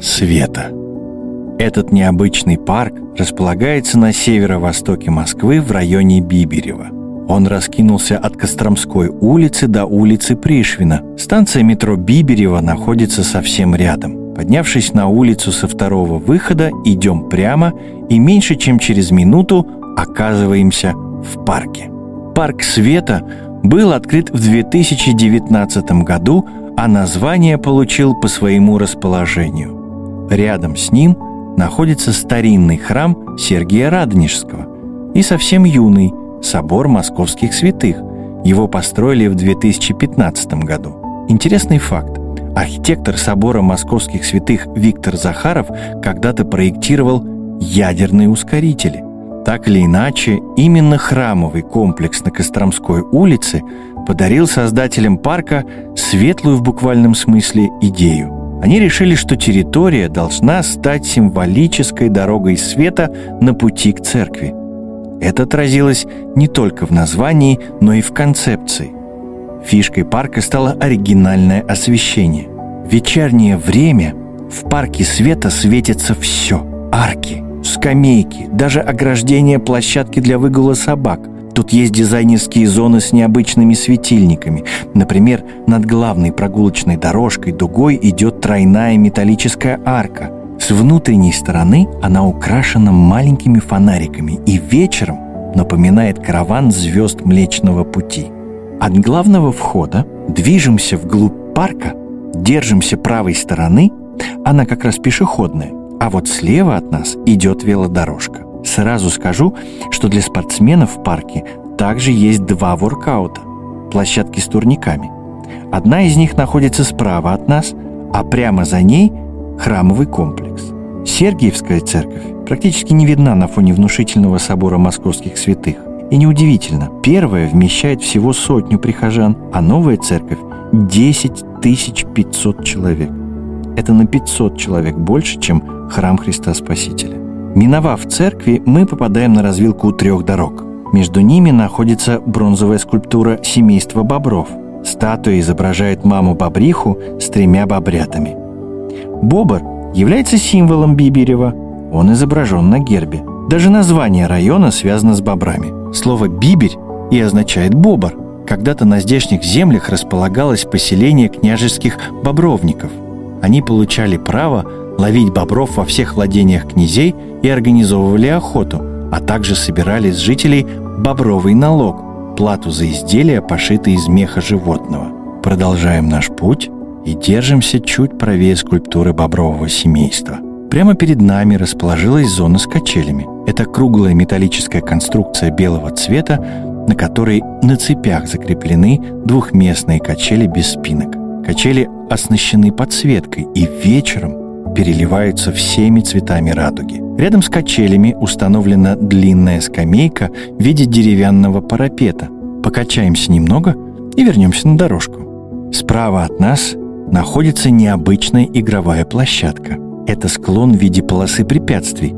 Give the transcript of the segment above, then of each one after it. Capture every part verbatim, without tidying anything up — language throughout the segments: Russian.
Света. Этот необычный парк располагается на северо-востоке Москвы в районе Бибирева. Он раскинулся от Костромской улицы до улицы Пришвина. Станция метро Бибирева находится совсем рядом. Поднявшись на улицу со второго выхода, идем прямо и меньше чем через минуту оказываемся в парке. Парк Света был открыт в две тысячи девятнадцатом году, а название получил по своему расположению. Рядом с ним находится старинный храм Сергия Радонежского и совсем юный собор московских святых. Его построили в две тысячи пятнадцатом году. Интересный факт. Архитектор собора московских святых Виктор Захаров когда-то проектировал ядерные ускорители. Так или иначе, именно храмовый комплекс на Костромской улице подарил создателям парка светлую в буквальном смысле идею. Они решили, что территория должна стать символической дорогой света на пути к церкви. Это отразилось не только в названии, но и в концепции. Фишкой парка стало оригинальное освещение. В вечернее время в парке света светится все. Арки, скамейки, даже ограждение площадки для выгула собак. Тут есть дизайнерские зоны с необычными светильниками. Например, над главной прогулочной дорожкой дугой идет тройная металлическая арка. С внутренней стороны она украшена маленькими фонариками и вечером напоминает караван звезд Млечного Пути. От главного входа движемся вглубь парка, держимся правой стороны, она как раз пешеходная. А вот слева от нас идет велодорожка. Сразу скажу, что для спортсменов в парке также есть два воркаута – площадки с турниками. Одна из них находится справа от нас, а прямо за ней – храмовый комплекс. Сергиевская церковь практически не видна на фоне внушительного собора московских святых. И неудивительно, первая вмещает всего сотню прихожан, а новая церковь – десять тысяч пятьсот человек. Это на пятьсот человек больше, чем храм Христа Спасителя. Миновав церкви, мы попадаем на развилку трех дорог. Между ними находится бронзовая скульптура семейства бобров. Статуя изображает маму Бобриху с тремя бобрятами. Бобр является символом Бибирева. Он изображен на гербе. Даже название района связано с бобрами. Слово «бибирь» и означает «бобр». Когда-то на здешних землях располагалось поселение княжеских бобровников. Они получали право ловить бобров во всех владениях князей и организовывали охоту, а также собирали с жителей бобровый налог – плату за изделия, пошитые из меха животного. Продолжаем наш путь и держимся чуть правее скульптуры бобрового семейства. Прямо перед нами расположилась зона с качелями. Это круглая металлическая конструкция белого цвета, на которой на цепях закреплены двухместные качели без спинок. Качели оснащены подсветкой и вечером переливаются всеми цветами радуги. Рядом с качелями установлена длинная скамейка в виде деревянного парапета. Покачаемся немного и вернемся на дорожку. Справа от нас находится необычная игровая площадка. Это склон в виде полосы препятствий.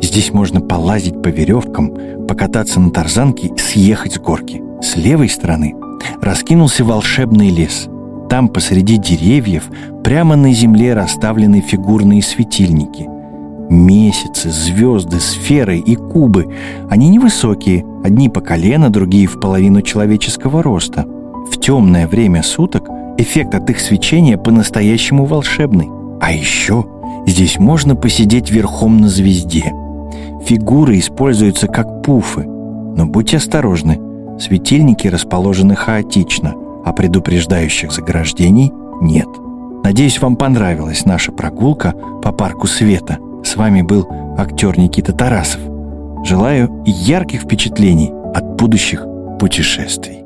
Здесь можно полазить по веревкам, покататься на тарзанке и съехать с горки. С левой стороны раскинулся волшебный лес. Там посреди деревьев прямо на земле расставлены фигурные светильники. Месяцы, звезды, сферы и кубы. Они невысокие, одни по колено, другие в половину человеческого роста. В темное время суток эффект от их свечения по-настоящему волшебный. А еще здесь можно посидеть верхом на звезде. Фигуры используются как пуфы. Но будьте осторожны, светильники расположены хаотично, а предупреждающих заграждений нет. Надеюсь, вам понравилась наша прогулка по парку Света. С вами был актер Никита Тарасов. Желаю ярких впечатлений от будущих путешествий.